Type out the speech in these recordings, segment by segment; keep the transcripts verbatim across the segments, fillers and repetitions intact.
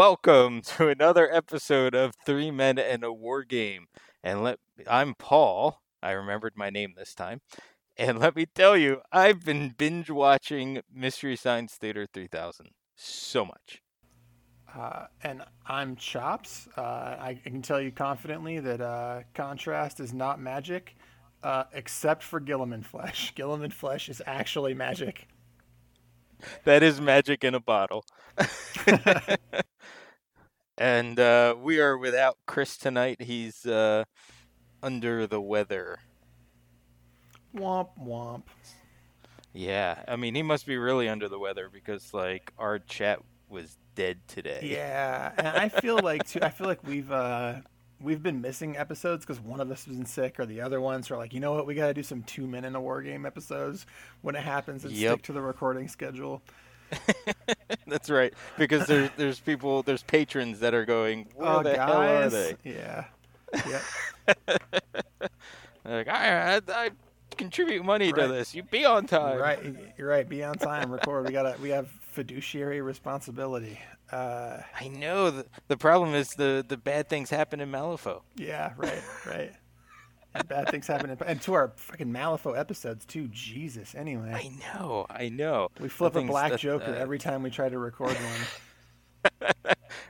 Welcome to another episode of Three Men and a War Game. And let I'm Paul. I remembered my name this time. And let me tell you, I've been binge watching Mystery Science Theater three thousand so much. Uh, and I'm Chops. Uh, I can tell you confidently that uh, Contrast is not magic, uh, except for Gilliman Flesh. Gilliman Flesh is actually magic. That is magic in a bottle. And uh, we are without Chris tonight. He's uh, under the weather. Womp womp. Yeah, I mean, he must be really under the weather because, like, our chat was dead today. Yeah, and I feel like too. I feel like we've uh, we've been missing episodes because one of us was sick or the other ones are like, you know what, we got to do some two men in a war game episodes when it happens and yep. stick to the recording schedule. That's right, because there's there's people there's patrons that are going, where oh, the guys? hell are they? Yeah, yeah. They're like, I I. I contribute money right. to this. You be on time. Right, you're right. Be on time. Record. we gotta. We have fiduciary responsibility. Uh, I know. The, the problem is the, the bad things happen in Malifaux. Yeah. Right. Right. And bad things happen in, and to our fucking Malifaux episodes too. Jesus. Anyway. I know. I know. We flip a black that, Joker uh, every time we try to record one.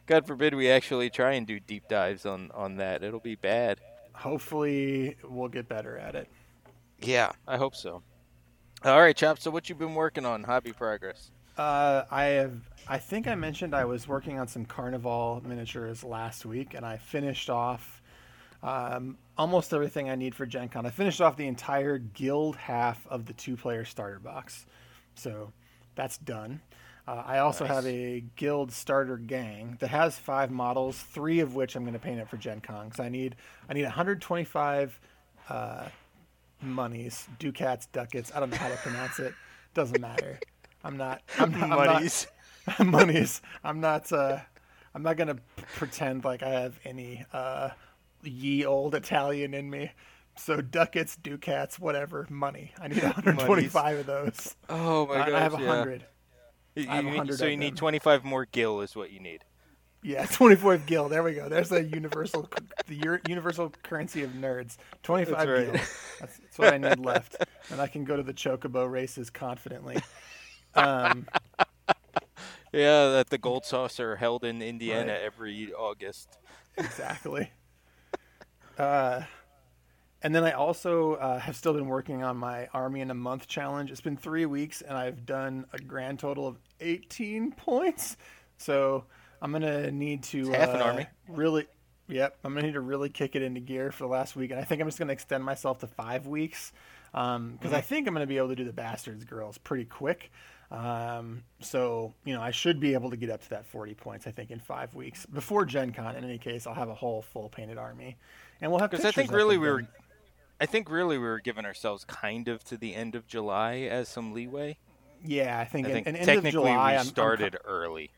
God forbid we actually try and do deep dives on on that. It'll be bad. Hopefully, we'll get better at it. Yeah, I hope so. All right, Chop, so what you been working on, hobby progress? Uh, I have. I think I mentioned I was working on some Carnival miniatures last week, and I finished off um, almost everything I need for Gen Con. I finished off the entire guild half of the two-player starter box, so that's done. Uh, I also nice. have a guild starter gang that has five models, three of which I'm going to paint up for Gen Con, because I need, I need one hundred twenty-five... Uh, monies, ducats, ducats. I don't know how to pronounce it. Doesn't matter. I'm not. I'm not. Monies. I'm not, monies. I'm not. Uh, I'm not gonna p- pretend like I have any uh, ye old Italian in me. So ducats, ducats, whatever, money. I need one hundred twenty-five monies. Of those. Oh my god! I have one hundred. Yeah. I have one hundred so you need them. twenty-five more gil is what you need. Yeah, twenty-five gil. There we go. There's the universal, the universal currency of nerds. twenty-five that's right. gil. That's, that's what I need left, and I can go to the Chocobo races confidently. Um, yeah, that the gold saucer held in Indiana right. every August. Exactly. Uh, and then I also uh, have still been working on my Army in a Month challenge. It's been three weeks, and I've done a grand total of eighteen points. So. I'm gonna need to half an uh, army. Really, yep. I'm gonna need to really kick it into gear for the last week, and I think I'm just gonna extend myself to five weeks because um, mm-hmm. I think I'm gonna be able to do the Bastards Girls pretty quick. Um, so you know, I should be able to get up to that forty points. I think in five weeks before Gen Con. In any case, I'll have a whole full painted army, and we'll have because I think really we were, I think really we were giving ourselves kind of to the end of July as some leeway. Yeah, I think. I think and, and technically end of July, we started I'm, I'm, early.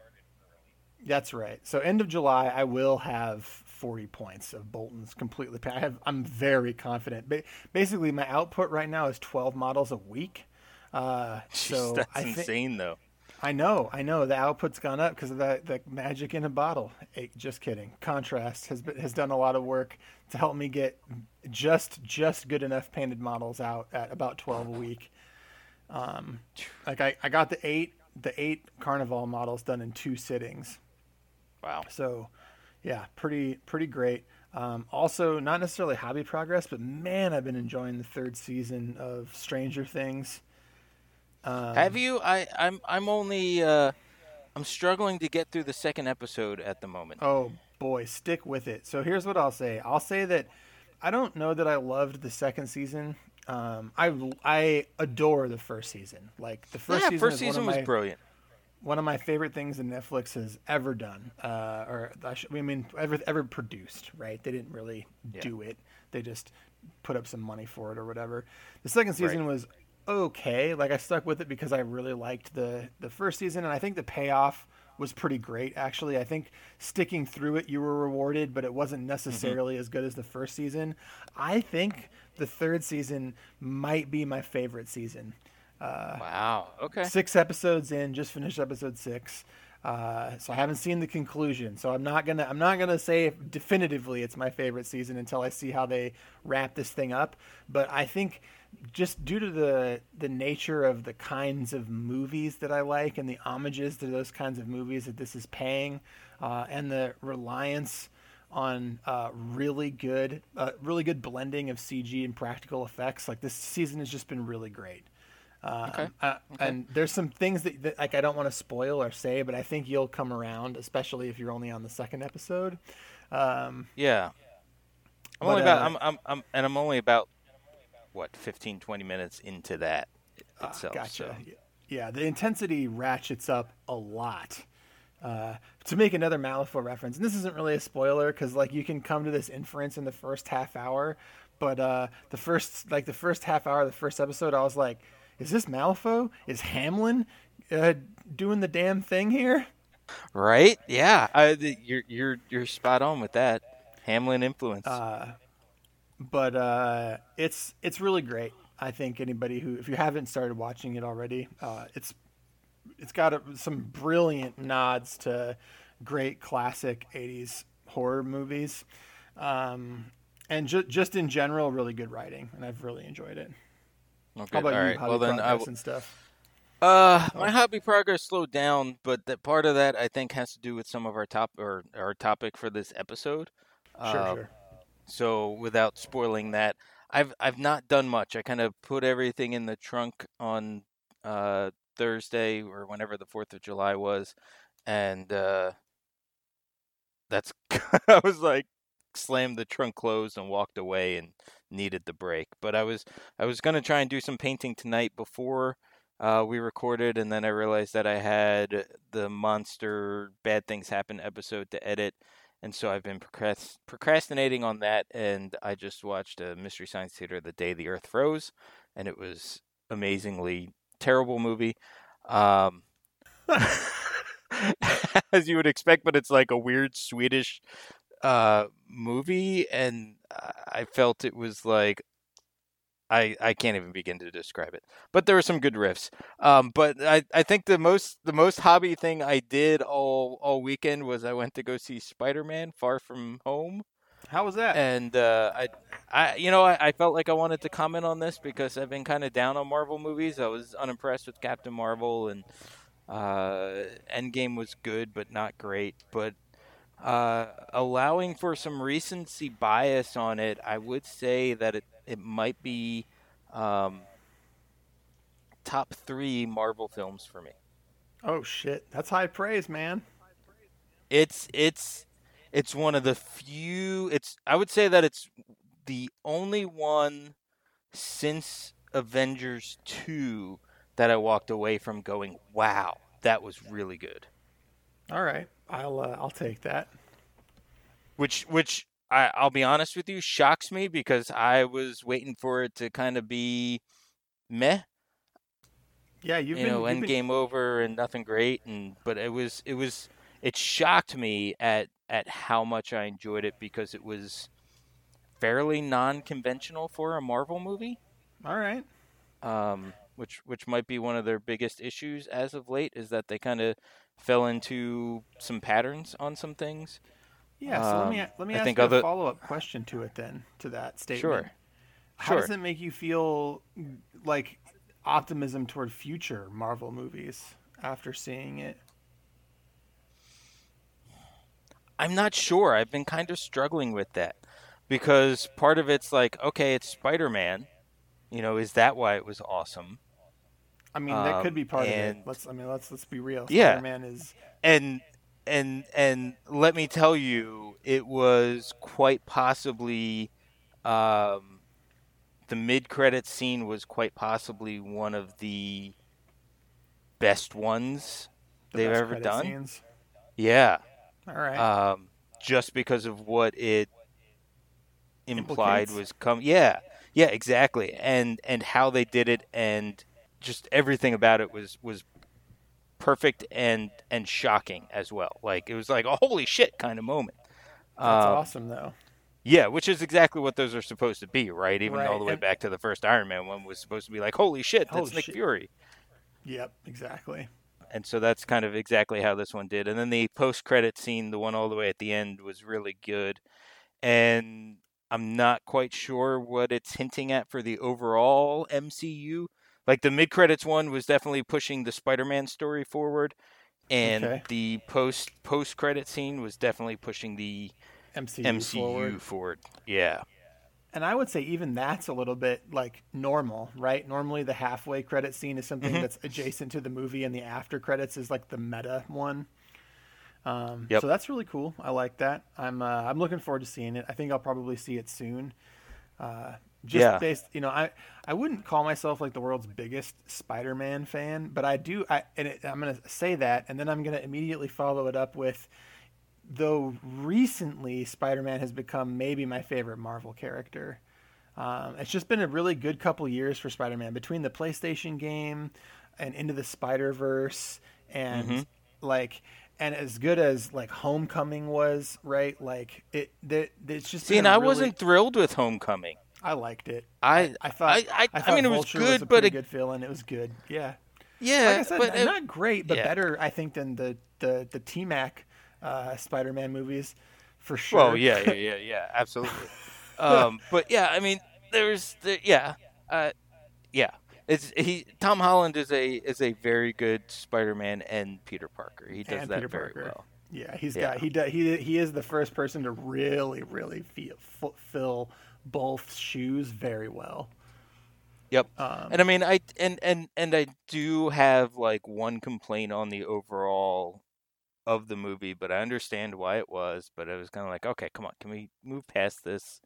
That's right. So end of July, I will have forty points of Bolton's completely. I have, I'm very confident. But basically, my output right now is twelve models a week. Uh, Jeez, so that's I thi- insane, though. I know, I know. The output's gone up because of that, that magic in a bottle. Hey, just kidding. Contrast has been, has done a lot of work to help me get just just good enough painted models out at about twelve a week. Um, like I, I got the eight the eight Carnival models done in two sittings. Wow. So, yeah, pretty pretty great. Um, also, not necessarily hobby progress, but man, I've been enjoying the third season of Stranger Things. Um, Have you? I, I'm I'm only uh, I'm struggling to get through the second episode at the moment. Oh boy, stick with it. So here's what I'll say. I'll say that I don't know that I loved the second season. Um, I I adore the first season. Like the first yeah, season. Yeah, first is season one of my, was brilliant. One of my favorite things that Netflix has ever done, uh, or I, should, I mean, ever, ever produced, right? They didn't really yeah. do it. They just put up some money for it or whatever. The second season right. was okay. Like, I stuck with it because I really liked the, the first season, and I think the payoff was pretty great, actually. I think sticking through it, you were rewarded, but it wasn't necessarily mm-hmm. as good as the first season. I think the third season might be my favorite season. Uh, wow. Okay. Six episodes in, just finished episode six. Uh, so I haven't seen the conclusion. So I'm not gonna I'm not gonna say if definitively it's my favorite season until I see how they wrap this thing up. But I think just due to the the nature of the kinds of movies that I like and the homages to those kinds of movies that this is paying, uh, and the reliance on uh, really good, uh, really good blending of C G and practical effects, like this season has just been really great. Uh, okay. Uh, okay. And there's some things that, that like I don't want to spoil or say, but I think you'll come around, especially if you're only on the second episode. Um, yeah. I'm but, only about uh, I'm, I'm I'm and I'm only about what fifteen, twenty minutes into that itself. Uh, gotcha. So. Yeah, the intensity ratchets up a lot. Uh, to make another Malifaux reference, and this isn't really a spoiler because like you can come to this inference in the first half hour, but uh, the first like the first half hour of the first episode, I was like, is this Malifaux? Is Hamlin uh, doing the damn thing here? Right? Yeah, I, you're you're you're spot on with that Hamlin influence. Uh, but uh, it's it's really great. I think anybody who, if you haven't started watching it already, uh, it's. It's got a, some brilliant nods to great classic eighties horror movies. Um, and ju- just in general, really good writing. And I've really enjoyed it. Okay, how about all you, right. hobby well, then progress I w- and stuff? Uh, my hobby progress slowed down, but that part of that I think has to do with some of our top or our topic for this episode. Sure, uh, sure. So without spoiling that, I've I've not done much. I kind of put everything in the trunk on uh, Thursday or whenever the fourth of July was, and uh that's I was like slammed the trunk closed and walked away and needed the break. But I was I was going to try and do some painting tonight before uh we recorded, and then I realized that I had the Monster Bad Things Happen episode to edit, and so I've been procrast- procrastinating on that, and I just watched a Mystery Science Theater The Day the Earth Froze, and it was amazingly terrible movie, um, as you would expect, but it's like a weird Swedish uh, movie, and I felt it was like I I can't even begin to describe it. But there were some good riffs. Um, but I, I think the most the most hobby thing I did all all weekend was I went to go see Spider-Man Far From Home. How was that? And uh, I, I, you know, I, I felt like I wanted to comment on this because I've been kind of down on Marvel movies. I was unimpressed with Captain Marvel, and uh, Endgame was good but not great. But uh, allowing for some recency bias on it, I would say that it it might be um, top three Marvel films for me. Oh shit, that's high praise, man. It's it's. It's one of the few, it's, I would say that it's the only one since Avengers two that I walked away from going, wow, that was really good. All right. I'll, uh, I'll take that. Which, which I, I'll be honest with you, shocks me because I was waiting for it to kind of be meh. Yeah. You've you been, know, you've Endgame been... over and nothing great. And, but it was, it was, it shocked me at, at how much I enjoyed it because it was fairly non-conventional for a Marvel movie. All right. Um, which which might be one of their biggest issues as of late, is that they kind of fell into some patterns on some things. Yeah, so um, let me let me I ask think you other... a follow-up question to it then, to that statement. Sure. How sure. does it make you feel like optimism toward future Marvel movies after seeing it? I'm not sure. I've been kind of struggling with that because part of it's like, okay, it's Spider-Man. You know, is that why it was awesome? I mean, um, that could be part and, of it. Let's, I mean, let's let's be real. Yeah. Spider-Man is and and and let me tell you, it was quite possibly um, the mid-credits scene was quite possibly one of the best ones the they've best ever done. Scenes. Yeah. All right. Um, just because of what it implied Implicates. was coming. Yeah, yeah, exactly. And and how they did it, and just everything about it was was perfect and and shocking as well. Like it was like a holy shit kind of moment. That's um, awesome, though. Yeah, which is exactly what those are supposed to be, right? Even right. all the way and, back to the first Iron Man one was supposed to be like, holy shit, that's holy Nick shit. Fury. Yep, exactly. And so that's kind of exactly how this one did. And then the post-credit scene, the one all the way at the end, was really good. And I'm not quite sure what it's hinting at for the overall M C U. Like, the mid-credits one was definitely pushing the Spider-Man story forward. And okay. the post, post-credit scene was definitely pushing the M C U, M C U forward. forward. Yeah. And I would say even that's a little bit like normal, right? Normally the halfway credit scene is something mm-hmm. that's adjacent to the movie, and the after credits is like the meta one. Um, yep. So that's really cool. I like that. I'm uh, I'm looking forward to seeing it. I think I'll probably see it soon. Uh, just yeah. based, you know, I, I wouldn't call myself like the world's biggest Spider-Man fan, but I do. I and it, I'm going to say that, and then I'm going to immediately follow it up with, though recently Spider-Man has become maybe my favorite Marvel character. Um, it's just been a really good couple years for Spider-Man, between the PlayStation game and Into the Spider-Verse, and mm-hmm. like, and as good as like Homecoming was, right? Like it, that it's just. See, and I really... wasn't thrilled with Homecoming. I liked it. I, I thought. I, I, I, thought I mean, it Vulture was good, was a but a good feeling. It was good. Yeah. Yeah. Like I said, but, uh, not great, but yeah. better, I think, than the the the T-Mac. Uh, Spider-Man movies, for sure. Well, yeah, yeah, yeah, yeah, absolutely. um, but yeah, I mean, there's, there, yeah, uh, yeah. It's he. Tom Holland is a is a very good Spider-Man and Peter Parker. He does and that Peter very Parker. well. Yeah, he's yeah. got he does he he is the first person to really really feel, fill both shoes very well. Yep. Um, and I mean, I and and and I do have like one complaint on the overall of the movie, but I understand why it was, but it was kind of like, okay, come on, can we move past this?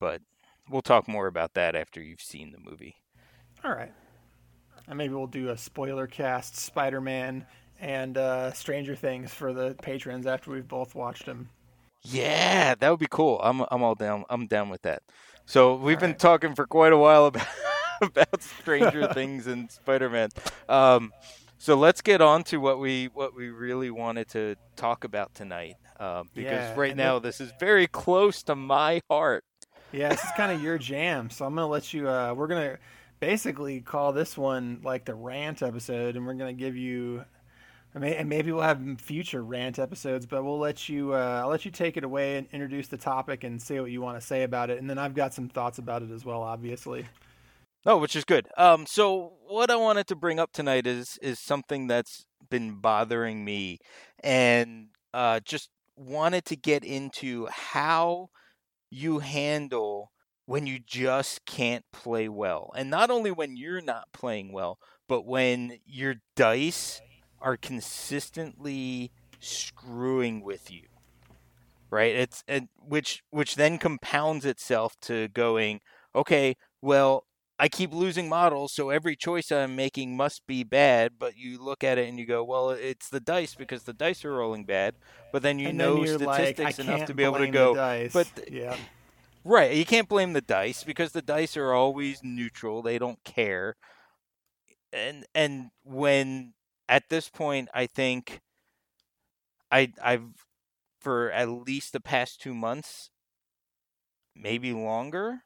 But we'll talk more about that after you've seen the movie. All right. And maybe we'll do a spoiler cast Spider-Man and uh, Stranger Things for the patrons after we've both watched them. Yeah, that would be cool. I'm I'm all down. I'm down with that. So we've all been right. talking for quite a while about, about Stranger Things and Spider-Man. Um So let's get on to what we what we really wanted to talk about tonight, uh, because yeah, right now it, this is very close to my heart. Yeah, this is kind of your jam, so I'm going to let you, uh, we're going to basically call this one like the rant episode, and we're going to give you, I mean, and maybe we'll have future rant episodes, but we'll let you, uh, I'll let you take it away and introduce the topic and say what you want to say about it, and then I've got some thoughts about it as well, obviously. Oh, which is good. Um, so what I wanted to bring up tonight is is something that's been bothering me, and uh, just wanted to get into how you handle when you just can't play well. And not only when you're not playing well, but when your dice are consistently screwing with you, right? It's and which which then compounds itself to going, okay, well, I keep losing models, so every choice I'm making must be bad, but you look at it and you go, well, it's the dice because the dice are rolling bad, but then you and know then statistics like, enough to be able to go, but th- yeah. right, you can't blame the dice because the dice are always neutral, they don't care. And and when at this point I think I I've for at least the past two months, maybe longer,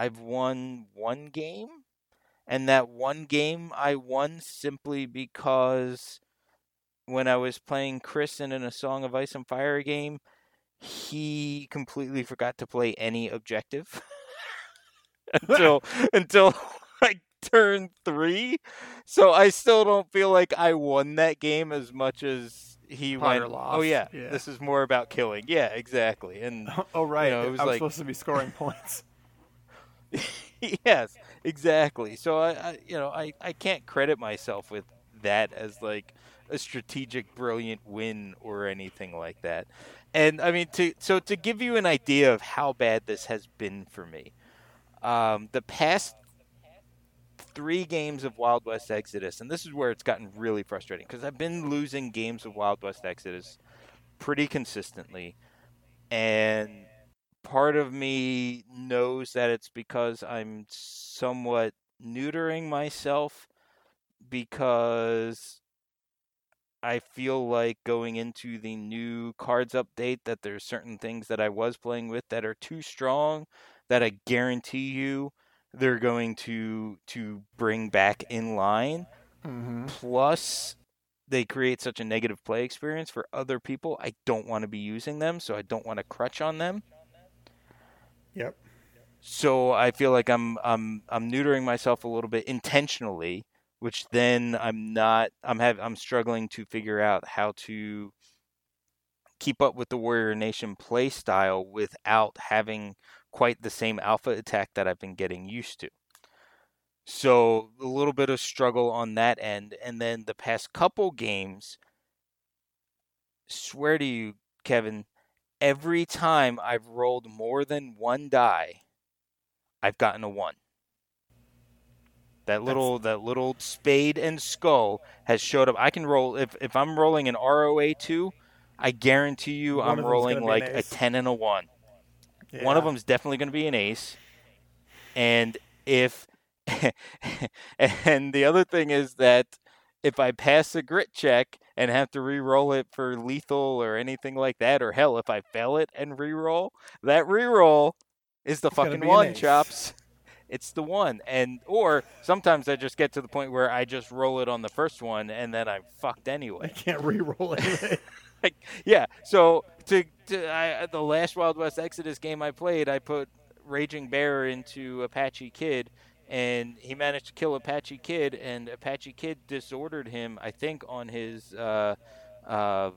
I've won one game, and that one game I won simply because when I was playing Chris in a Song of Ice and Fire game, he completely forgot to play any objective until until like turn three. So I still don't feel like I won that game as much as he Potter went, lost. oh yeah, yeah, this is more about killing. Yeah, exactly. And oh right, you know, it was I was like, supposed to be scoring points. Yes, exactly. So I, I you know, I, I can't credit myself with that as like a strategic brilliant win or anything like that. And I mean, to so to give you an idea of how bad this has been for me, um, the past three games of Wild West Exodus, and this is where it's gotten really frustrating because I've been losing games of Wild West Exodus pretty consistently, and part of me knows that it's because I'm somewhat neutering myself because I feel like going into the new cards update that there's certain things that I was playing with that are too strong that I guarantee you they're going to to bring back in line. Mm-hmm. Plus, they create such a negative play experience for other people. I don't want to be using them, so I don't want to crutch on them. Yep. So I feel like I'm I'm I'm neutering myself a little bit intentionally, which then I'm not I'm have I'm struggling to figure out how to keep up with the Warrior Nation play style without having quite the same alpha attack that I've been getting used to. So a little bit of struggle on that end. And then the past couple games, swear to you, Kevin, every time I've rolled more than one die, I've gotten a one. That little That's... that little spade and skull has showed up. I can roll, if, if I'm rolling an R O A two, I guarantee you one I'm rolling like a ten and a one. Yeah. One of them is definitely going to be an ace. And if... and the other thing is that if I pass a grit check and have to re-roll it for lethal or anything like that, or hell, if I fail it and re-roll, that re-roll is the it's fucking one, Chops. It's the one. And or sometimes I just get to the point where I just roll it on the first one and then I'm fucked anyway. I can't re-roll it. like, yeah. So to, to I, the last Wild West Exodus game I played, I put Raging Bear into Apache Kid. And he managed to kill Apache Kid, and Apache Kid disordered him, I think, on his uh, uh,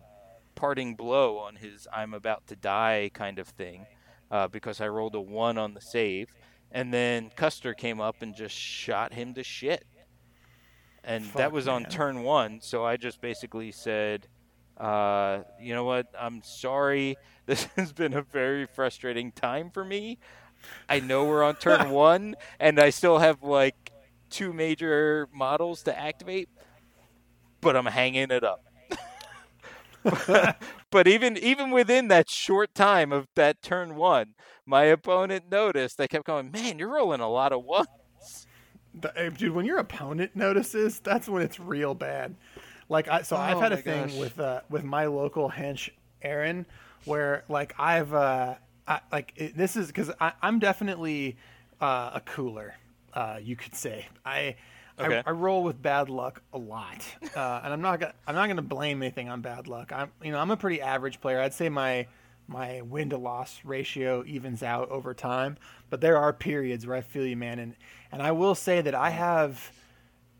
parting blow, on his I'm about to die kind of thing, uh, because I rolled a one on the save. And then Custer came up and just shot him to shit. And Fuck that was man. on turn one, so I just basically said, uh, you know what, I'm sorry. This has been a very frustrating time for me. I know we're on turn one, and I still have, like, two major models to activate, but I'm hanging it up. but, but even even within that short time of that turn one, my opponent noticed. They kept going, man, you're rolling a lot of ones. The, dude, when your opponent notices, that's when it's real bad. Like, I, so oh I've had a thing gosh. with uh, with my local hench, Aaron, where, like, I've... Uh, I, like it, this is because I'm definitely uh, a cooler, uh, you could say. I, okay. I I roll with bad luck a lot, uh, and I'm not gonna I'm not gonna blame anything on bad luck. I'm you know I'm a pretty average player. I'd say my my win to loss ratio evens out over time, but there are periods where I feel you, man. And and I will say that I have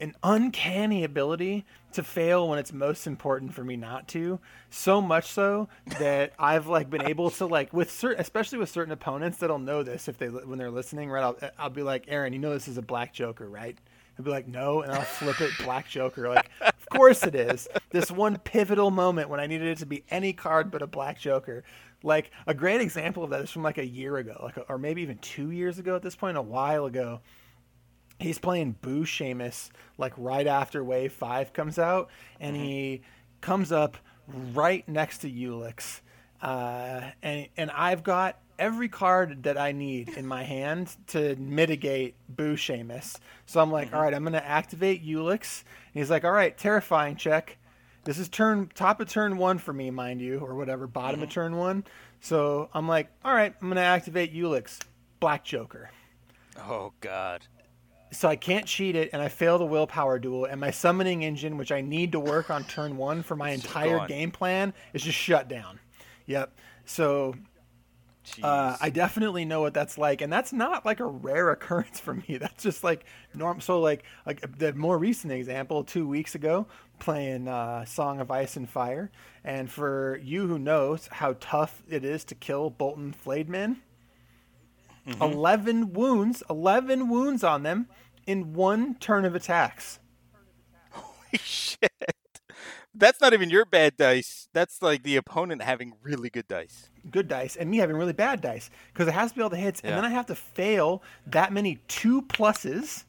an uncanny ability to fail when it's most important for me not to, so much so that I've like been able to like with certain, especially with certain opponents that'll know this if they, when they're listening, right. I'll, I'll be like, Aaron, you know, this is a black Joker, right? I'll be like, no. And I'll flip it. Black Joker. Like, of course it is. This one pivotal moment when I needed it to be any card, but a black Joker. Like a great example of that is from like a year ago, like, or maybe even two years ago at this point, a while ago. He's playing Boo Seamus, like, right after Wave five comes out, and mm-hmm. he comes up right next to Ulix. Uh, and and I've got every card that I need in my hand to mitigate Boo Seamus. So I'm like, mm-hmm. all right, I'm going to activate Ulix. And he's like, all right, terrifying check. This is turn top of turn one for me, mind you, or whatever, bottom mm-hmm. of turn one. So I'm like, all right, I'm going to activate Ulix, black Joker. Oh, God. So I can't cheat it, and I fail the willpower duel, and my summoning engine, which I need to work on turn one for my entire game plan, is just shut down. Yep. So uh, I definitely know what that's like, and that's not like a rare occurrence for me. That's just like norm. So like, like the more recent example, two weeks ago, playing uh, Song of Ice and Fire, and for you who knows how tough it is to kill Bolton flayed men. Mm-hmm. eleven wounds, eleven wounds on them in one turn of attacks. Holy shit. That's not even your bad dice. That's like the opponent having really good dice. Good dice and me having really bad dice because it has to be all the hits. Yeah. And then I have to fail that many two pluses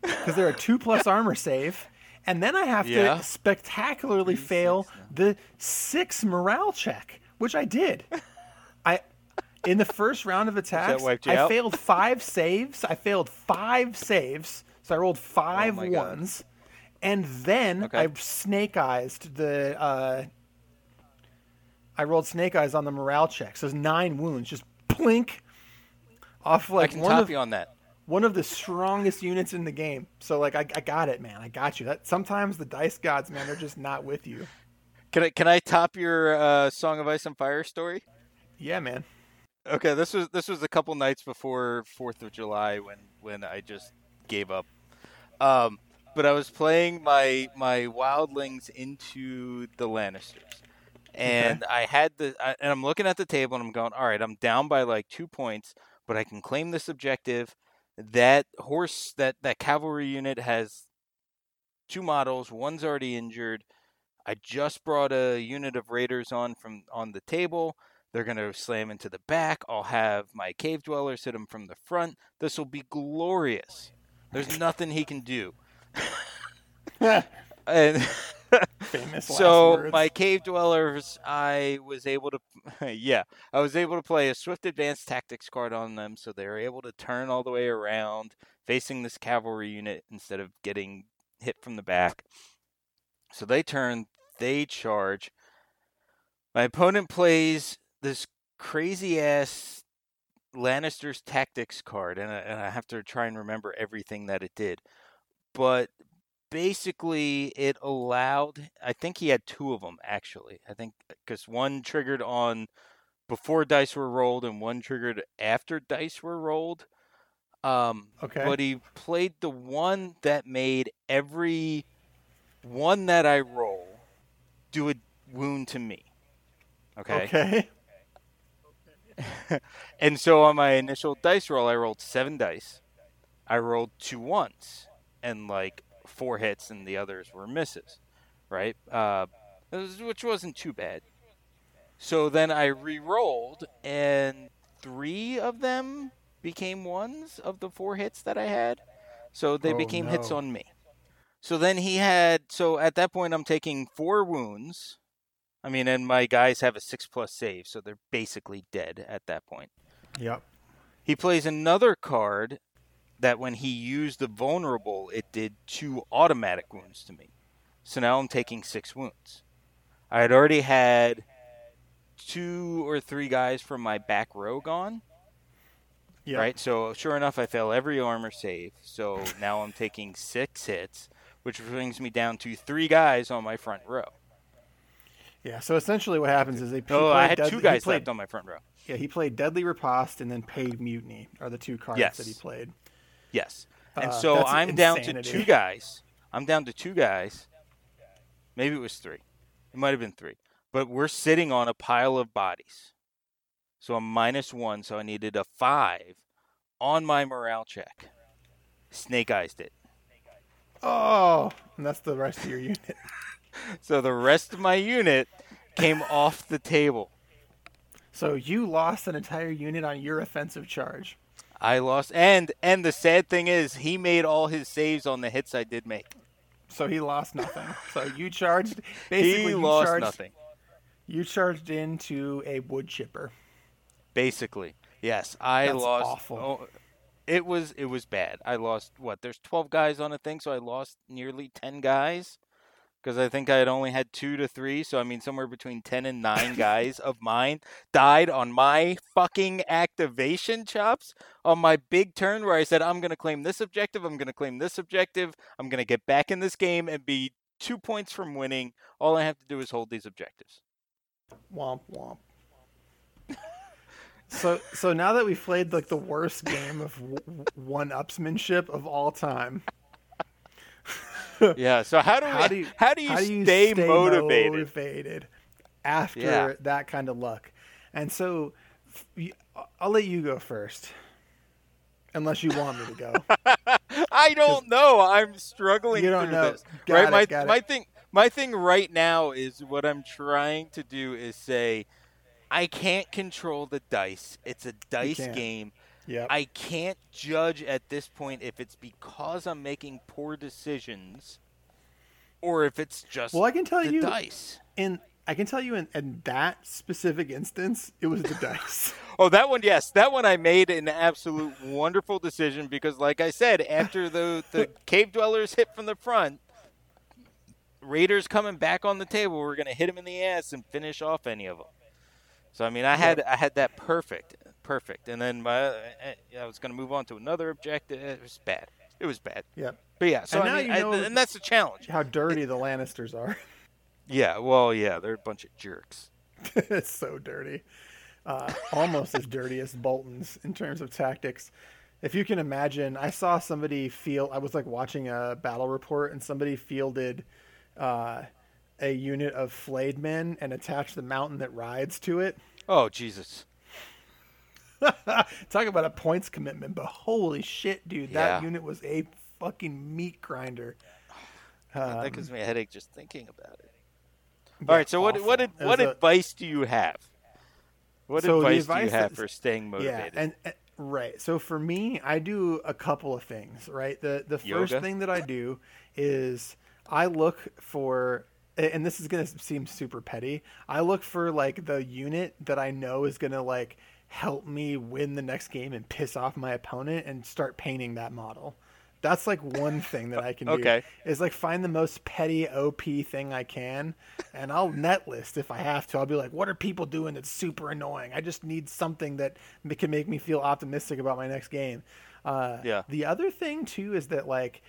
because they're a two plus armor save. And then I have yeah. to spectacularly Three, fail six, no. the six morale check, which I did. I... In the first round of attacks, I out? failed five saves. I failed five saves. So I rolled five oh ones. God. And then okay. I snake eyed the. Uh, I rolled snake eyes on the morale check. So it's nine wounds. Just plink off like I can one top of, you on that. one of the strongest units in the game. So like, I, I got it, man. I got you. That sometimes the dice gods, man, they're just not with you. Can I can I top your uh, Song of Ice and Fire story? Yeah, man. Okay, this was this was a couple nights before fourth of July when, when I just gave up. Um, but I was playing my my wildlings into the Lannisters, and okay. I had the I, and I'm looking at the table and I'm going, all right, I'm down by like two points, but I can claim this objective. That horse, that that cavalry unit has two models. One's already injured. I just brought a unit of raiders on from on the table. They're going to slam into the back. I'll have my cave dwellers hit him from the front. This will be glorious. There's nothing he can do. And famous so last words. My cave dwellers, I was able to, yeah, I was able to play a swift advance tactics card on them. So they were able to turn all the way around facing this cavalry unit instead of getting hit from the back. So they turn, they charge. My opponent plays this crazy-ass Lannister's Tactics card, and I, and I have to try and remember everything that it did. But basically, it allowed... I think he had two of them, actually. I think because one triggered on before dice were rolled, and one triggered after dice were rolled. Um, okay. But he played the one that made every one that I roll do a wound to me. Okay. Okay. And so on my initial dice roll, I rolled seven dice. I rolled two ones and like four hits, and the others were misses, right? Uh, which wasn't too bad. So then I re-rolled, and three of them became ones of the four hits that I had. So they oh, became no. hits on me. So then he had, so at that point, I'm taking four wounds. I mean, and my guys have a six-plus save, so they're basically dead at that point. Yep. He plays another card that when he used the vulnerable, it did two automatic wounds to me. So now I'm taking six wounds. I had already had two or three guys from my back row gone. Yep. Right? So sure enough, I fail every armor save. So now I'm taking six hits, which brings me down to three guys on my front row. Yeah, so essentially what happens is they play. Oh, I had deadly, two guys played, left on my front row. Yeah, he played Deadly Riposte and then Paid Mutiny are the two cards yes. that he played. Yes. And uh, so I'm insanity. down to two guys. I'm down to two guys. Maybe it was three. It might have been three. But we're sitting on a pile of bodies. So I'm minus one, so I needed a five on my morale check. Snake Eyes did. Oh, and that's the rest of your unit. So the rest of my unit came off the table. So you lost an entire unit on your offensive charge. I lost. And and the sad thing is he made all his saves on the hits I did make. So he lost nothing. So you charged. Basically, he you lost charged, nothing. You charged into a wood chipper. Basically. Yes. I That's lost. Awful. Oh, it was it was bad. I lost what? There's twelve guys on a thing. So I lost nearly ten guys. Because I think I had only had two to three, so I mean somewhere between ten and nine guys of mine died on my fucking activation chops on my big turn where I said, I'm going to claim this objective, I'm going to claim this objective, I'm going to get back in this game and be two points from winning. All I have to do is hold these objectives. Womp womp. So so now that we've played like the worst game of w- one-upsmanship of all time... Yeah, so how do we, how do you, how do you, how do you stay, stay motivated? motivated after yeah. that kind of luck? And so I'll let you go first, unless you want me to go. I don't know. I'm struggling you don't through know. this. Got right? It, my got my it. thing my thing right now is what I'm trying to do is say I can't control the dice. It's a dice game. Yep. I can't judge at this point if it's because I'm making poor decisions or if it's just well, I can tell the you, dice. In, I can tell you in, in that specific instance, it was the dice. Oh, that one, yes. That one I made an absolute wonderful decision because, like I said, after the, the cave dwellers hit from the front, Raiders coming back on the table, we're going to hit them in the ass and finish off any of them. So, I mean, I had yep. I had that perfect. perfect. And then my, I was going to move on to another objective. It was bad. It was bad. Yeah. But yeah, so and, I mean, you know I, and that's the challenge. How dirty it, the Lannisters are. Yeah, well, yeah, they're a bunch of jerks. It's so dirty. Uh, almost as dirty as Bolton's in terms of tactics. If you can imagine, I saw somebody field. I was like watching a battle report, and somebody fielded uh, a unit of flayed men and attached the mountain that rides to it. Oh, Jesus. Talk about a points commitment, but holy shit, dude. That yeah. unit was a fucking meat grinder. Um, that gives me a headache just thinking about it. All right, so awful. what what, did, what advice a, do you have? What so advice, advice do you have that, for staying motivated? Yeah, and, and right. So for me, I do a couple of things, right? The the Yoga. first thing that I do is I look for, and this is going to seem super petty, I look for like the unit that I know is going to like help me win the next game and piss off my opponent and start painting that model. That's like one thing that I can okay. do is like find the most petty O P thing I can, and I'll net list if I have to. I'll be like, what are people doing that's super annoying? I just need something that can make me feel optimistic about my next game. Uh, yeah. The other thing too is that like,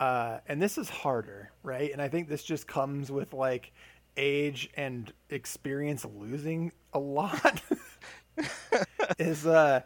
uh, and this is harder, right? And I think this just comes with like age and experience losing a lot. is uh.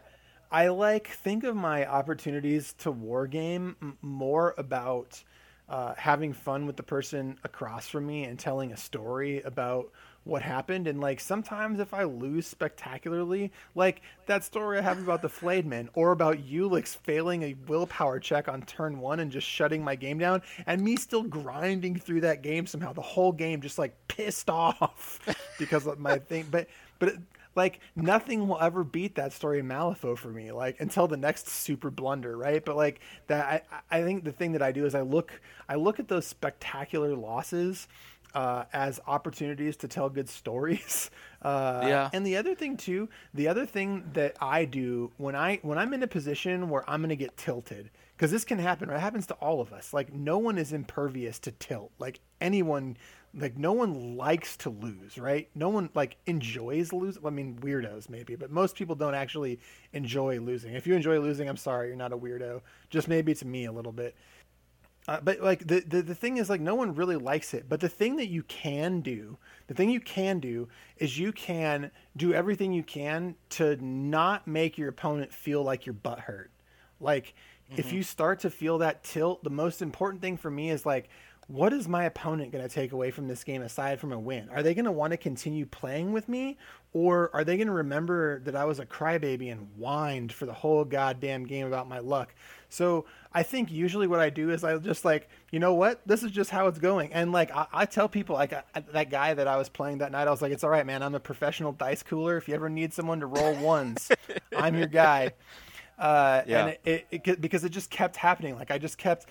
I like think of my opportunities to war game m- more about uh, having fun with the person across from me and telling a story about what happened. And like sometimes if I lose spectacularly, like that story I have about the flayed men or about Ulix failing a willpower check on turn one and just shutting my game down and me still grinding through that game somehow, the whole game just like pissed off because of my thing. But, but it, like nothing will ever beat that story of Malifaux for me, like until the next super blunder. Right. But like that, I, I think the thing that I do is I look, I look at those spectacular losses uh, as opportunities to tell good stories. Uh, yeah. And the other thing too, the other thing that I do when I, when I'm in a position where I'm going to get tilted, cause this can happen. Right? It happens to all of us. Like no one is impervious to tilt. Like anyone, Like no one likes to lose, right? No one like enjoys losing. I mean, weirdos maybe, but most people don't actually enjoy losing. If you enjoy losing, I'm sorry, you're not a weirdo. Just maybe to me a little bit. Uh, but like the, the, the thing is like no one really likes it. But the thing that you can do, the thing you can do is you can do everything you can to not make your opponent feel like your butt hurt. Like mm-hmm. if you start to feel that tilt, the most important thing for me is like, what is my opponent going to take away from this game aside from a win? Are they going to want to continue playing with me? Or are they going to remember that I was a crybaby and whined for the whole goddamn game about my luck? So I think usually what I do is I just like, you know what? This is just how it's going. And like I, I tell people, like I, that guy that I was playing that night, I was like, it's all right, man. I'm a professional dice cooler. If you ever need someone to roll ones, I'm your guy. Uh, yeah. And it, it, it, because it just kept happening. Like I just kept...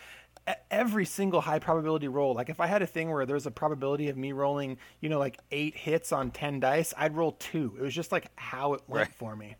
every single high probability roll. Like if I had a thing where there was a probability of me rolling, you know, like eight hits on ten dice, I'd roll two. It was just like how it went right. for me.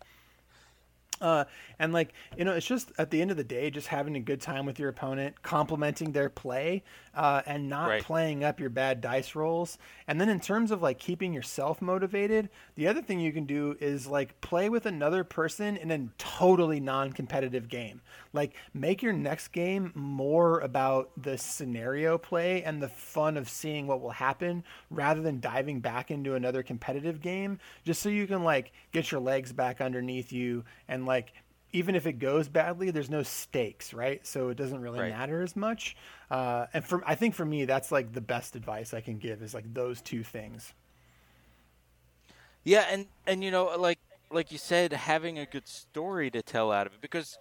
Uh, and like, you know, it's just at the end of the day, just having a good time with your opponent, complimenting their play, uh, and not right. playing up your bad dice rolls. And then in terms of like keeping yourself motivated, the other thing you can do is like play with another person in a totally non-competitive game. Like make your next game more about the scenario play and the fun of seeing what will happen rather than diving back into another competitive game, just so you can like get your legs back underneath you and like, even if it goes badly, there's no stakes, right? So it doesn't really right. matter as much. Uh, and for, I think for me, that's like the best advice I can give is like those two things. Yeah. And, and, you know, like, like you said, having a good story to tell out of it, because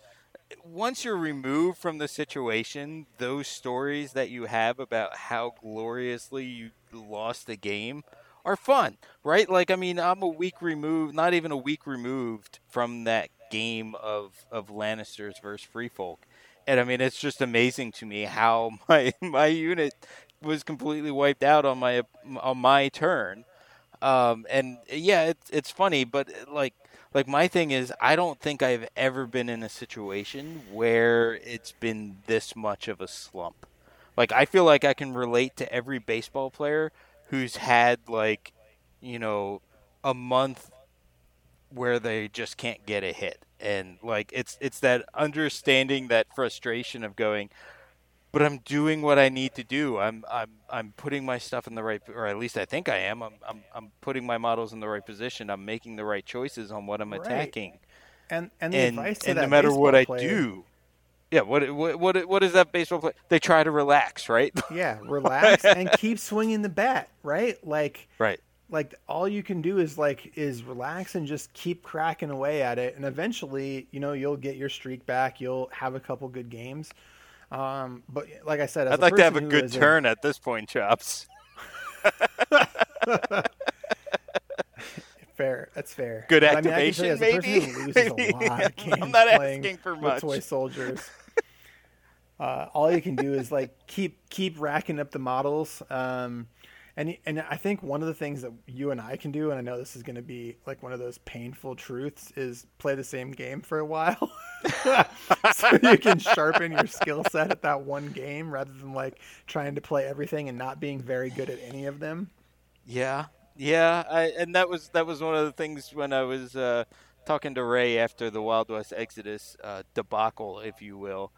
once you're removed from the situation, those stories that you have about how gloriously you lost the game are fun, right? Like, I mean, I'm a week removed, not even a week removed from that game of, of Lannisters versus Free Folk. And I mean, it's just amazing to me how my, my unit was completely wiped out on my, on my turn. Um, and yeah, it's, it's funny, but like, like my thing is, I don't think I've ever been in a situation where it's been this much of a slump. Like, I feel like I can relate to every baseball player who's had like, you know, a month where they just can't get a hit. And like, it's, it's that understanding, that frustration of going, but I'm doing what I need to do. I'm, I'm, I'm putting my stuff in the right, or at least I think I am. I'm, I'm, I'm putting my models in the right position. I'm making the right choices on what I'm right. attacking. And, and, the and, advice to and that no matter what player, I do, yeah. What, what, what, what is that baseball play? They try to relax, right? Yeah. Relax and keep swinging the bat, right? Like, right. Like all you can do is like, is relax and just keep cracking away at it. And eventually, you know, you'll get your streak back. You'll have a couple good games. Um, but like I said, as I'd like to have a good turn a... at this point, Chops. Fair. That's fair. Good but activation, I mean, I maybe? maybe. A lot of games I'm not asking for much. Toy soldiers. uh, all you can do is like keep, keep racking up the models. Um, and, and I think one of the things that you and I can do, and I know this is going to be like one of those painful truths, is play the same game for a while. So you can sharpen your skill set at that one game rather than like trying to play everything and not being very good at any of them. Yeah. Yeah. I, and that was, that was one of the things when I was uh, talking to Ray after the Wild West Exodus uh, debacle, if you will.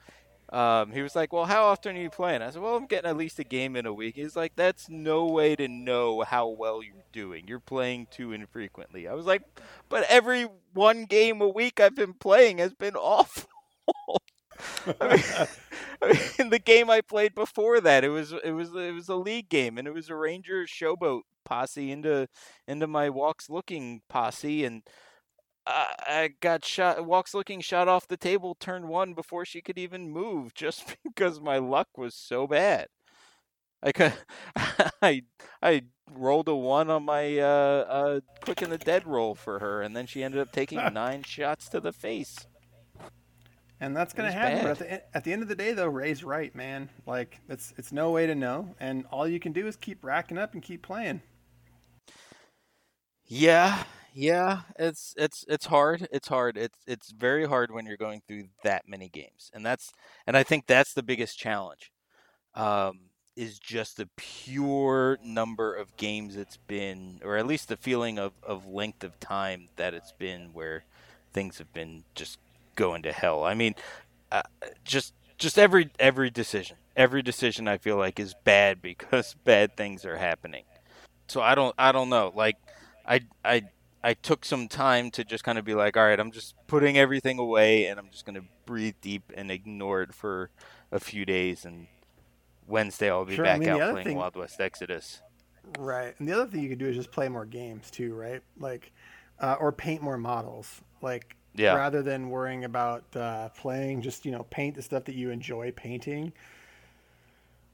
Um, he was like, well, how often are you playing? I said, well, I'm getting at least a game in a week. He's like, that's no way to know how well you're doing. You're playing too infrequently. I was like, but every one game a week I've been playing has been awful. I mean, I mean, the game I played before that, it was it was it was a league game, and it was a Ranger Showboat posse into into my Walks Looking posse, and I got shot, Walks Looking shot off the table turn one before she could even move, just because my luck was so bad. I could, I, I rolled a one on my uh, uh, Quick and the Dead roll for her, and then she ended up taking nine shots to the face. And that's going to happen. But at the, at the end of the day, though, Ray's right, man. Like, it's, it's no way to know, and all you can do is keep racking up and keep playing. Yeah. Yeah, it's it's it's hard. It's hard. It's it's very hard when you're going through that many games, and that's and I think that's the biggest challenge, um, is just the pure number of games it's been, or at least the feeling of, of length of time that it's been, where things have been just going to hell. I mean, uh, just just every every decision, every decision I feel like is bad because bad things are happening. So I don't I don't know. Like I I. I took some time to just kind of be like, all right, I'm just putting everything away and I'm just going to breathe deep and ignore it for a few days. And Wednesday, I'll be sure, back I mean, out playing thing, Wild West Exodus. Right. And the other thing you can do is just play more games too, right? Like, uh, or paint more models. Like, yeah. Rather than worrying about uh, playing, just, you know, paint the stuff that you enjoy painting.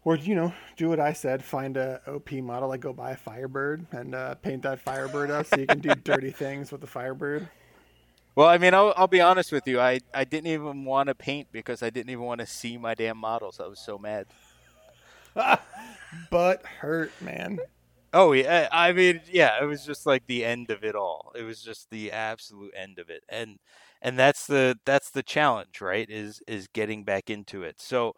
Or, you know, do what I said, find a O P model, like go buy a Firebird and uh, paint that Firebird up so you can do dirty things with the Firebird. Well, I mean, I'll, I'll be honest with you. I, I didn't even want to paint because I didn't even want to see my damn models. I was so mad. But hurt, man. Oh, yeah. I mean, yeah, it was just like the end of it all. It was just the absolute end of it. And and that's the that's the challenge, right, is is getting back into it. So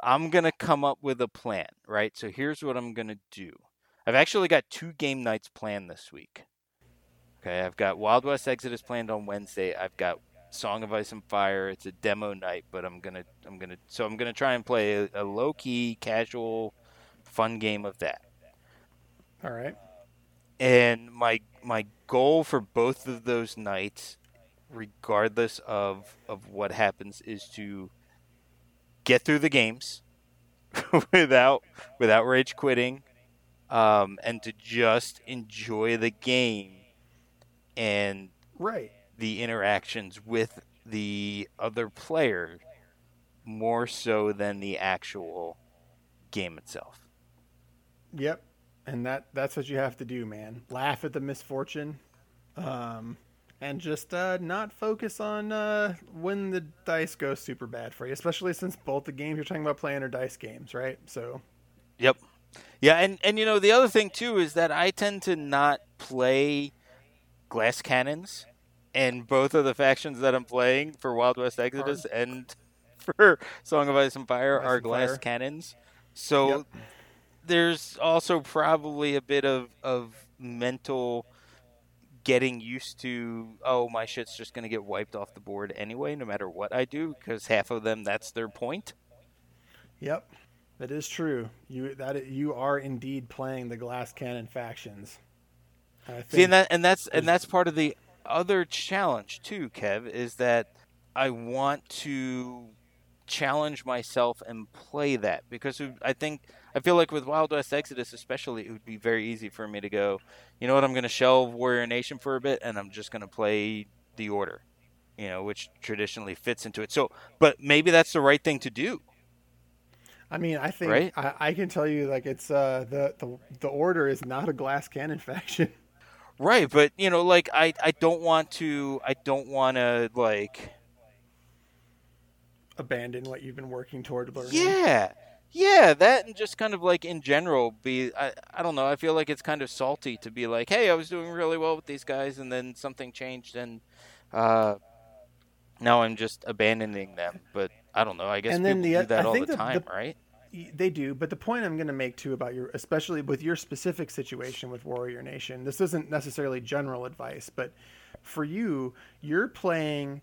I'm going to come up with a plan, right? So here's what I'm going to do. I've actually got two game nights planned this week. Okay, I've got Wild West Exodus planned on Wednesday. I've got Song of Ice and Fire. It's a demo night, but I'm going to I'm going to so I'm going to try and play a, a low-key, casual, fun game of that. All right. And my my goal for both of those nights, regardless of of what happens, is to get through the games without without rage quitting, um, and to just enjoy the game and right. the interactions with the other player more so than the actual game itself. Yep, and that, that's what you have to do, man. Laugh at the misfortune, um, and just uh, not focus on uh, when the dice go super bad for you, especially since both the games you're talking about playing are dice games, right? So, yep. Yeah, and, and you know, the other thing, too, is that I tend to not play glass cannons, and both of the factions that I'm playing for Wild West Exodus are, and for Song of Ice and Fire Ice are and glass Fire. Cannons. So yep. There's also probably a bit of, of mental getting used to, oh, my shit's just going to get wiped off the board anyway, no matter what I do, because half of them, that's their point. Yep, that is true. You that you are indeed playing the glass cannon factions. I think See, and, that, and that's and that's part of the other challenge too, Kev, is that I want to challenge myself and play that, because I think I feel like with Wild West Exodus especially, it would be very easy for me to go, you know what, I'm going to shelve Warrior Nation for a bit, and I'm just going to play The Order, you know, which traditionally fits into it. So, but maybe that's the right thing to do. I mean, I think right? I, I can tell you, like, it's uh, the, the the Order is not a glass cannon faction, right? But you know, like, I, I don't want to I don't want to like abandon what you've been working toward learning. Yeah. Yeah, that, and just kind of like in general be, I, I don't know, I feel like it's kind of salty to be like, hey, I was doing really well with these guys and then something changed and uh, now I'm just abandoning them. But I don't know, I guess and people the, do that I all the, the time, the, right? They do, but the point I'm going to make too about your, especially with your specific situation with Warrior Nation, this isn't necessarily general advice, but for you, you're playing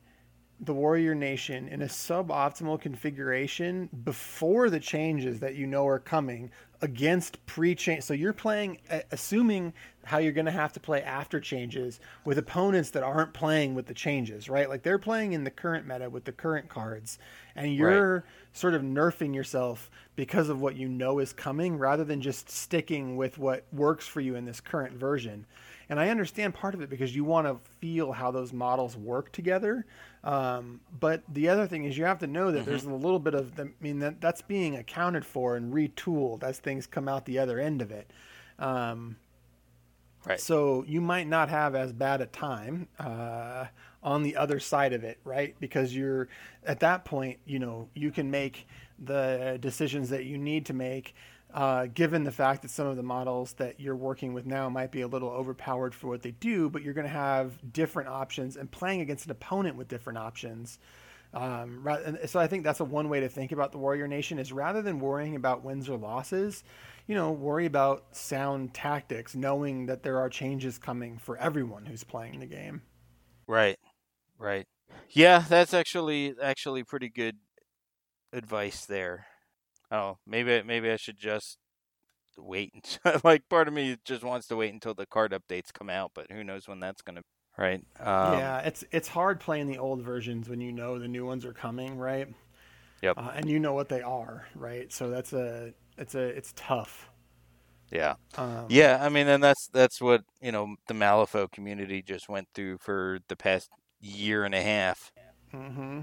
the Warrior Nation in a suboptimal configuration before the changes that you know are coming against pre-change. So you're playing, assuming how you're going to have to play after changes with opponents that aren't playing with the changes, right? Like they're playing in the current meta with the current cards, and you're right. sort of nerfing yourself because of what you know is coming rather than just sticking with what works for you in this current version. And I understand part of it because you want to feel how those models work together. Um, but the other thing is you have to know that mm-hmm. there's a little bit of, the, I mean, that that's being accounted for and retooled as things come out the other end of it. Um, right. So you might not have as bad a time uh, on the other side of it, right? Because you're at that point, you know, you can make the decisions that you need to make. Uh, given the fact that some of the models that you're working with now might be a little overpowered for what they do, but you're going to have different options and playing against an opponent with different options. Um, rather, and so I think that's a one way to think about the Warrior Nation is rather than worrying about wins or losses, you know, worry about sound tactics, knowing that there are changes coming for everyone who's playing the game. Right, right. Yeah, that's actually actually pretty good advice there. Oh, maybe maybe I should just wait. Like, part of me just wants to wait until the card updates come out, but who knows when that's going to be, right? Um, yeah, it's it's hard playing the old versions when you know the new ones are coming, right? Yep. Uh, and you know what they are, right? So that's a it's a it's tough. Yeah. Um, yeah, I mean, and that's that's what, you know, the Malifaux community just went through for the past year and a half. Mm-hmm.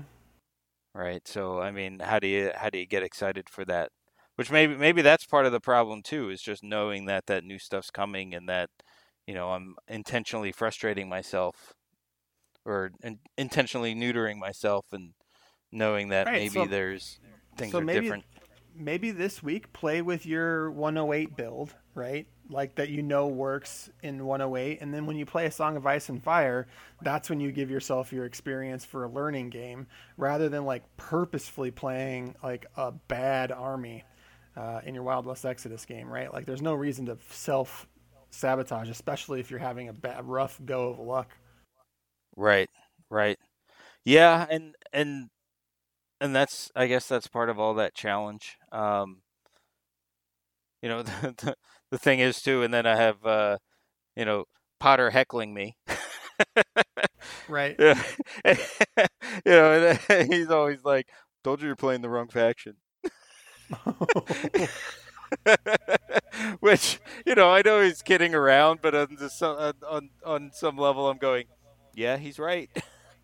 Right, so I mean, how do you how do you get excited for that? Which maybe maybe that's part of the problem too, is just knowing that that new stuff's coming and that, you know, I'm intentionally frustrating myself or in, intentionally neutering myself, and knowing that right, maybe so, there's things so are maybe, different. Maybe this week play with your one oh eight build, right? Like that you know works in one oh eight, and then when you play a Song of Ice and Fire, that's when you give yourself your experience for a learning game, rather than like purposefully playing like a bad army uh, in your Wild West Exodus game, right? Like there's no reason to self sabotage, especially if you're having a bad, rough go of luck. Right, right, yeah, and and and that's I guess that's part of all that challenge. Um, you know. The, the, The thing is, too, and then I have, uh, you know, Potter heckling me. Right. Yeah. And, you know, and he's always like, told you you're playing the wrong faction. Which, you know, I know he's kidding around, but on, the, on, on some level I'm going, yeah, he's right.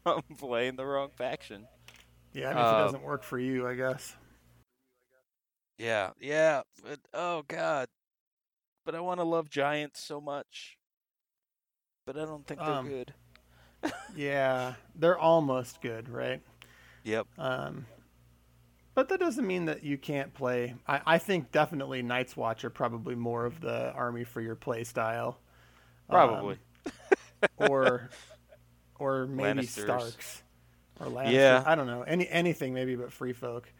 I'm playing the wrong faction. Yeah, I mean, um, if it doesn't work for you, I guess. Yeah, yeah. But, oh, God. But I want to love giants so much. But I don't think they're um, good. Yeah, they're almost good, right? Yep. Um, but that doesn't mean that you can't play. I, I think definitely Night's Watch are probably more of the army for your play style. Probably. Um, or or maybe Lannisters. Starks. Or Lannisters. Yeah. I don't know. Any anything maybe but Free Folk.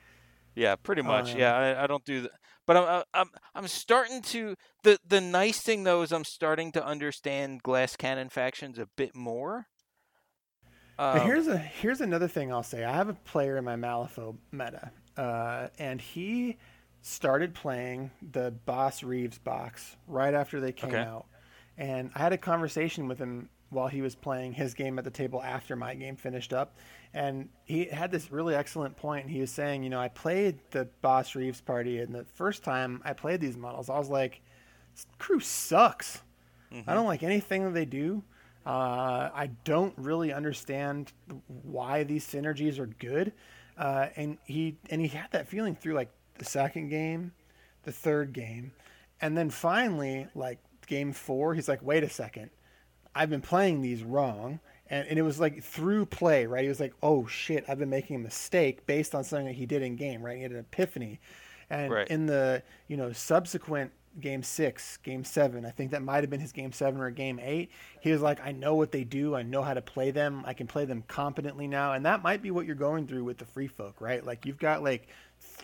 Yeah, pretty much. Uh, yeah, I, I don't do that. But I'm I'm I'm starting to the the nice thing though is I'm starting to understand glass cannon factions a bit more. Um, here's a here's another thing I'll say. I have a player in my Malifaux meta, uh, and he started playing the Boss Reeves box right after they came okay. out, and I had a conversation with him while he was playing his game at the table after my game finished up. And he had this really excellent point. He was saying, you know, I played the Boss Reeves party, and the first time I played these models, I was like, this crew sucks. Mm-hmm. I don't like anything that they do. Uh, I don't really understand why these synergies are good. Uh, and he and he had that feeling through, like, the second game, the third game. And then finally, like, game four, he's like, wait a second. I've been playing these wrong. And, and it was like through play, right? He was like, oh, shit, I've been making a mistake based on something that he did in game, right? He had an epiphany. And right. in the, you know, subsequent game six, game seven, I think that might have been his game seven or game eight. He was like, I know what they do. I know how to play them. I can play them competently now. And that might be what you're going through with the Free Folk, right? Like you've got like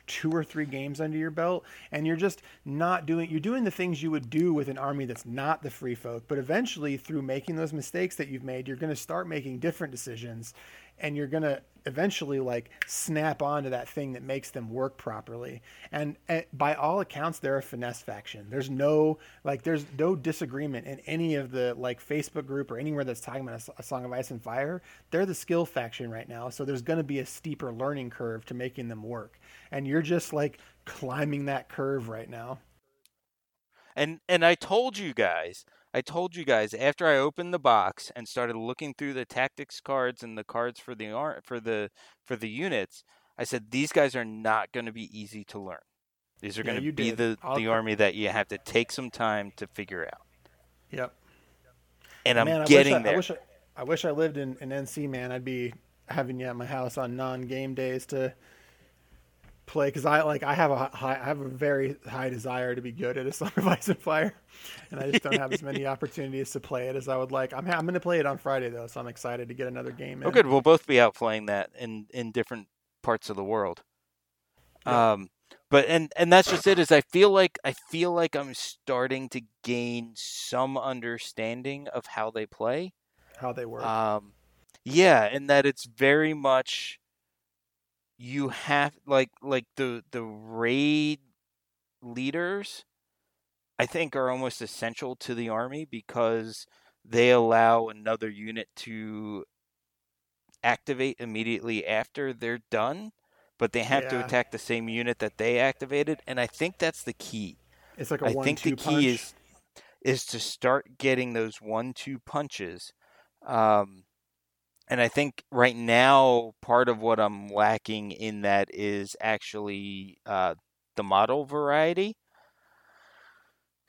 two or three games under your belt and you're just not doing, you're doing the things you would do with an army that's not the Free Folk, but eventually through making those mistakes that you've made, you're going to start making different decisions and you're going to eventually like snap onto that thing that makes them work properly. And, and by all accounts, they're a finesse faction. There's no, like, there's no disagreement in any of the like Facebook group or anywhere that's talking about a, a Song of Ice and Fire. They're the skill faction right now. So there's going to be a steeper learning curve to making them work. And you're just like climbing that curve right now. And, and I told you guys, I told you guys after I opened the box and started looking through the tactics cards and the cards for the ar- for the for the units, I said these guys are not going to be easy to learn. These are yeah, going to be did. the, the army that you have to take some time to figure out. Yep. And I'm man, I getting wish I, there. I wish I, I wish I lived in, in N C, man. I'd be having you at my house on non-game days to play because I like I have a high, I have a very high desire to be good at a Song of Ice and Fire, and I just don't have as many opportunities to play it as I would like. I'm I'm going to play it on Friday though, so I'm excited to get another game in. Oh, good. We'll both be out playing that in, in different parts of the world. Yeah. Um, but and and that's just it. Is I feel like I feel like I'm starting to gain some understanding of how they play, how they work. Um, yeah, and that it's very much. You have like like the the raid leaders, I think, are almost essential to the army because they allow another unit to activate immediately after they're done, but they have yeah. to attack the same unit that they activated, and I think that's the key. It's like a I one, think two the key punch. is is to start getting those one-two punches. Um, And I think right now, part of what I'm lacking in that is actually uh, the model variety.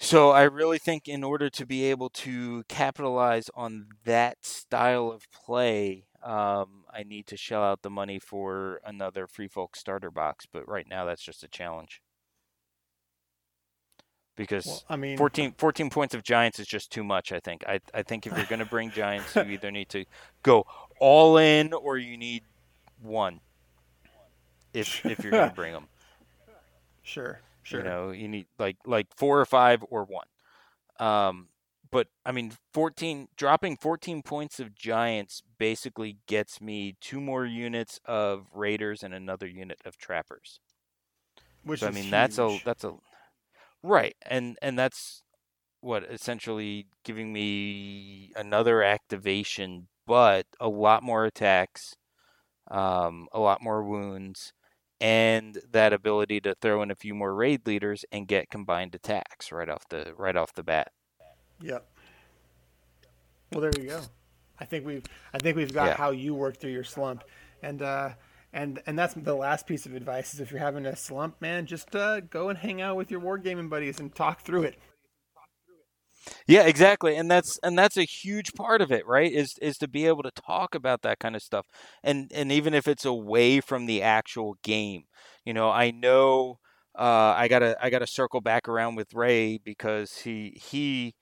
So I really think in order to be able to capitalize on that style of play, um, I need to shell out the money for another Free Folk starter box. But right now, that's just a challenge. Because well, I mean, fourteen, fourteen points of Giants is just too much, I think. I I think if you're going to bring Giants, you either need to go all in or you need one if if you're going to bring them. Sure, sure. You know, you need like like four or five or one. Um, but, I mean, fourteen dropping fourteen points of Giants basically gets me two more units of Raiders and another unit of Trappers. Which so, is I mean, huge. that's a that's a... Right, and and that's what essentially giving me another activation, but a lot more attacks, um, a lot more wounds, and that ability to throw in a few more raid leaders and get combined attacks right off the right off the bat. Yep. Well, there you go. I think we've I think we've got yeah. how you work through your slump, and. Uh, And and that's the last piece of advice is if you're having a slump, man, just uh, go and hang out with your wargaming buddies and talk through it. Yeah, exactly. And that's and that's a huge part of it, right? Is is to be able to talk about that kind of stuff. And and even if it's away from the actual game, you know, I know uh, I gotta I gotta circle back around with Ray because he he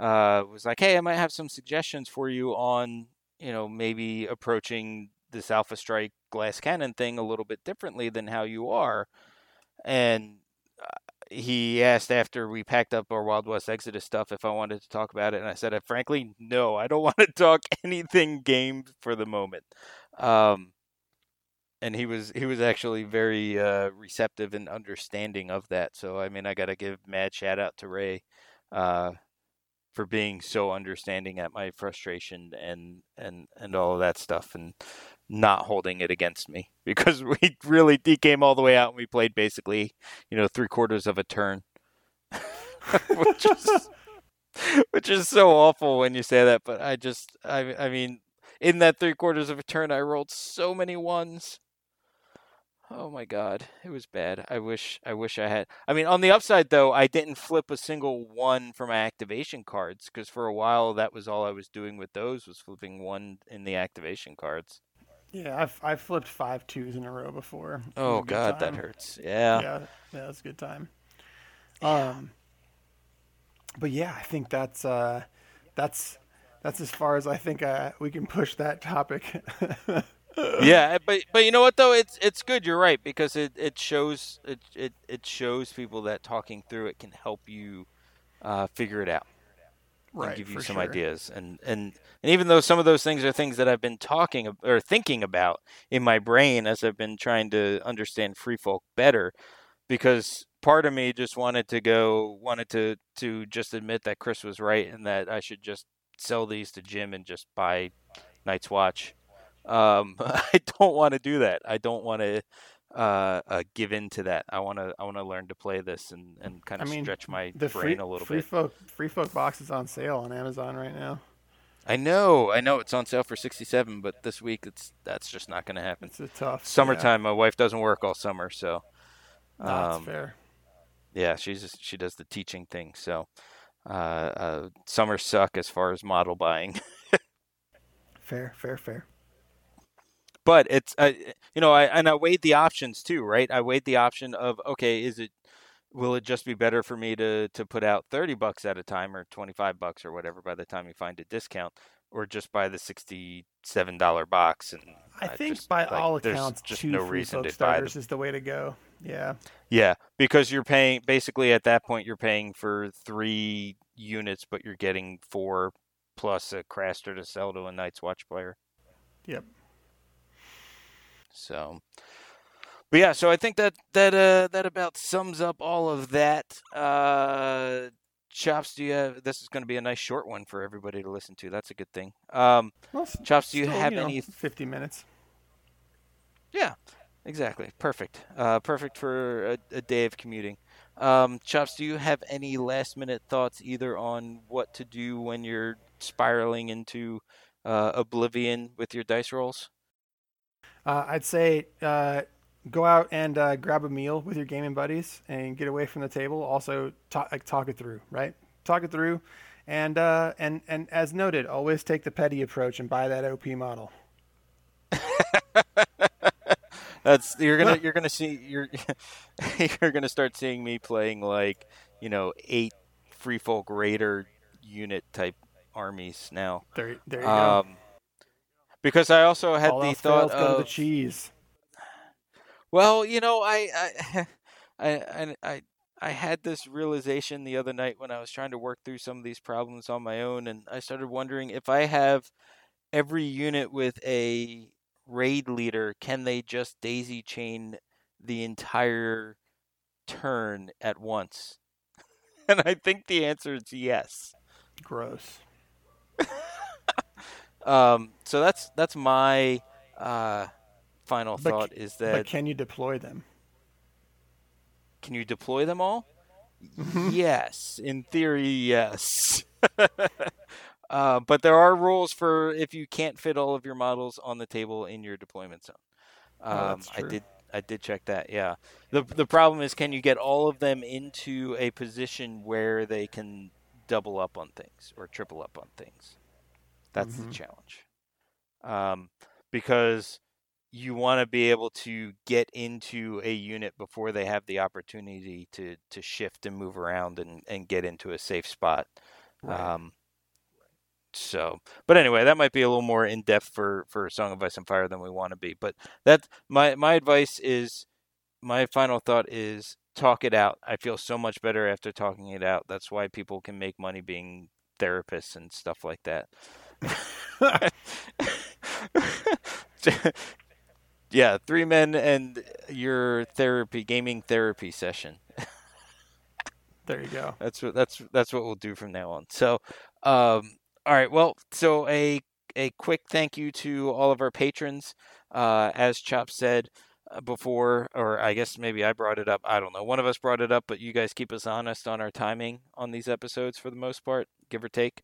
uh, was like, hey, I might have some suggestions for you on, you know, maybe approaching this Alpha Strike glass cannon thing a little bit differently than how you are. And he asked after we packed up our Wild West Exodus stuff if I wanted to talk about it. And I said, frankly, no, I don't want to talk anything game for the moment. Um, and he was he was actually very uh, receptive and understanding of that. So, I mean, I got to give mad shout out to Ray uh, for being so understanding at my frustration and, and, and all of that stuff and not holding it against me, because we really, he came all the way out and we played basically, you know, three quarters of a turn, which is, which is so awful when you say that. But I just, I, I mean, in that three quarters of a turn, I rolled so many ones. Oh my God, it was bad. I wish, I wish I had. I mean, on the upside though, I didn't flip a single one for my activation cards, because for a while that was all I was doing with those, was flipping one in the activation cards. Yeah, I've I've flipped five twos in a row before. Oh God, time. That hurts. Yeah, yeah, yeah, that's a good time. Yeah. Um, but yeah, I think that's uh, that's that's as far as I think uh, we can push that topic. Yeah, but but you know what though, it's it's good. You're right, because it, it shows it, it it shows people that talking through it can help you uh, figure it out. Right, and give you some sure. ideas. And, and and even though some of those things are things that I've been talking or thinking about in my brain as I've been trying to understand Free Folk better, because part of me just wanted to go, wanted to, to just admit that Chris was right and that I should just sell these to Jim and just buy Night's Watch. Um, I don't want to do that. I don't want to uh, uh, give in to that. I want to I want to learn to play this and, and kind of I mean, stretch my brain free, a little free bit. Folk, Free Folk box is on sale on Amazon right now. I know. I know it's on sale for sixty-seven dollars, but this week it's that's just not going to happen. It's a tough. Summertime, yeah. My wife doesn't work all summer, so. Um, no, that's fair. Yeah, she's just, she does the teaching thing, so uh, uh, summers suck as far as model buying. fair, fair, fair. But it's, uh, you know, I and I weighed the options too, right? I weighed the option of, okay, is it, will it just be better for me to, to put out thirty bucks at a time or twenty-five bucks or whatever by the time you find a discount, or just buy the sixty-seven dollars box? And I, I think just, by like, all accounts, just no reason to buy this is the way to go. Yeah. Yeah. Because you're paying, basically at that point, you're paying for three units, but you're getting four plus a Craster to sell to a Night's Watch player. Yep. So, but yeah, so I think that, that, uh, that about sums up all of that. Uh, Chops, do you have, this is going to be a nice short one for everybody to listen to. That's a good thing. Um, well, Chops, do you still, have you know, any fifty minutes? Yeah, exactly. Perfect. Uh, perfect for a, a day of commuting. Um, Chops, do you have any last minute thoughts either on what to do when you're spiraling into, uh, oblivion with your dice rolls? Uh, I'd say uh, go out and uh, grab a meal with your gaming buddies and get away from the table. Also, talk, like, talk it through, right? Talk it through. And uh, and and as noted, always take the petty approach and buy that O P model. That's you're gonna you're gonna see you're you're gonna start seeing me playing like, you know, eight Free Folk Raider unit type armies now. There, there you um, go. Because I also had All the thought fails, of go to the cheese. Well, you know, I I, I I I had this realization the other night when I was trying to work through some of these problems on my own, and I started wondering if I have every unit with a raid leader, can they just daisy chain the entire turn at once? And I think the answer is yes. Gross. Um, so that's that's my uh, final but, thought is that. But can you deploy them? Can you deploy them all? Yes, in theory, yes. uh, but there are rules for if you can't fit all of your models on the table in your deployment zone. Um, oh, that's true. I did I did check that. Yeah. The the problem is, can you get all of them into a position where they can double up on things or triple up on things? That's mm-hmm. the challenge, um, because you want to be able to get into a unit before they have the opportunity to, to shift and move around and, and get into a safe spot. Right. Um, So, but anyway, that might be a little more in depth for, for Song of Ice and Fire than we want to be. But that my my advice is, my final thought is, talk it out. I feel so much better after talking it out. That's why people can make money being therapists and stuff like that. Yeah, three men and your therapy, gaming therapy session. There you go. That's what that's that's what we'll do from now on. So, um, all right. Well, so a a quick thank you to all of our patrons. Uh, as Chop said before, or I guess maybe I brought it up. I don't know. One of us brought it up, but you guys keep us honest on our timing on these episodes for the most part, give or take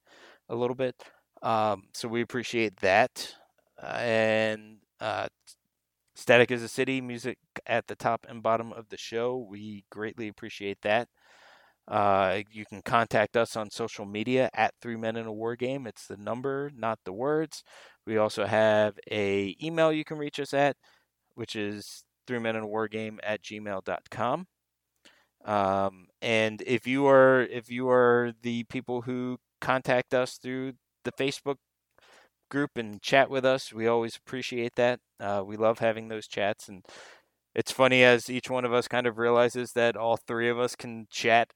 a little bit. Um, so we appreciate that. Uh, and uh, Static is a City, music at the top and bottom of the show. We greatly appreciate that. Uh, you can contact us on social media at Three Men in a War Game. It's the number, not the words. We also have a email you can reach us at, which is Three Men in a War Game at gmail dot com. Um, and if you are if you are the people who contact us through the Facebook group and chat with us, we always appreciate that. Uh, we love having those chats, and it's funny as each one of us kind of realizes that all three of us can chat.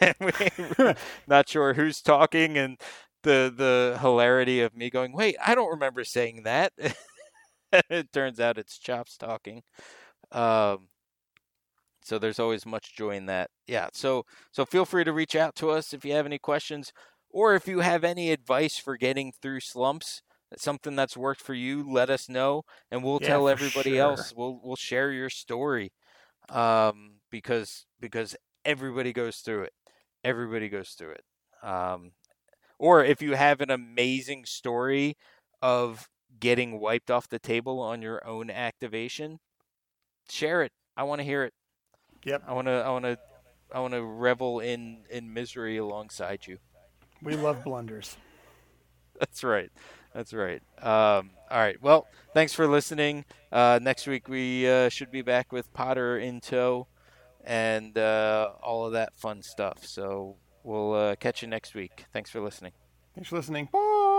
And we're not sure who's talking, and the the hilarity of me going, wait, I don't remember saying that. It turns out it's Chops talking. Um, so there's always much joy in that. Yeah, so so feel free to reach out to us if you have any questions, or if you have any advice for getting through slumps, something that's worked for you, let us know, and we'll yeah, tell everybody sure. else. We'll we'll share your story, um, because because. Everybody goes through it. Everybody goes through it. Um, or if you have an amazing story of getting wiped off the table on your own activation, share it. I want to hear it. Yep. I want to. I want to. I want to revel in in misery alongside you. We love blunders. That's right. That's right. Um, all right. Well, thanks for listening. Uh, next week we uh, should be back with Potter in tow. And uh, all of that fun stuff. So we'll uh, catch you next week. Thanks for listening. Thanks for listening. Bye.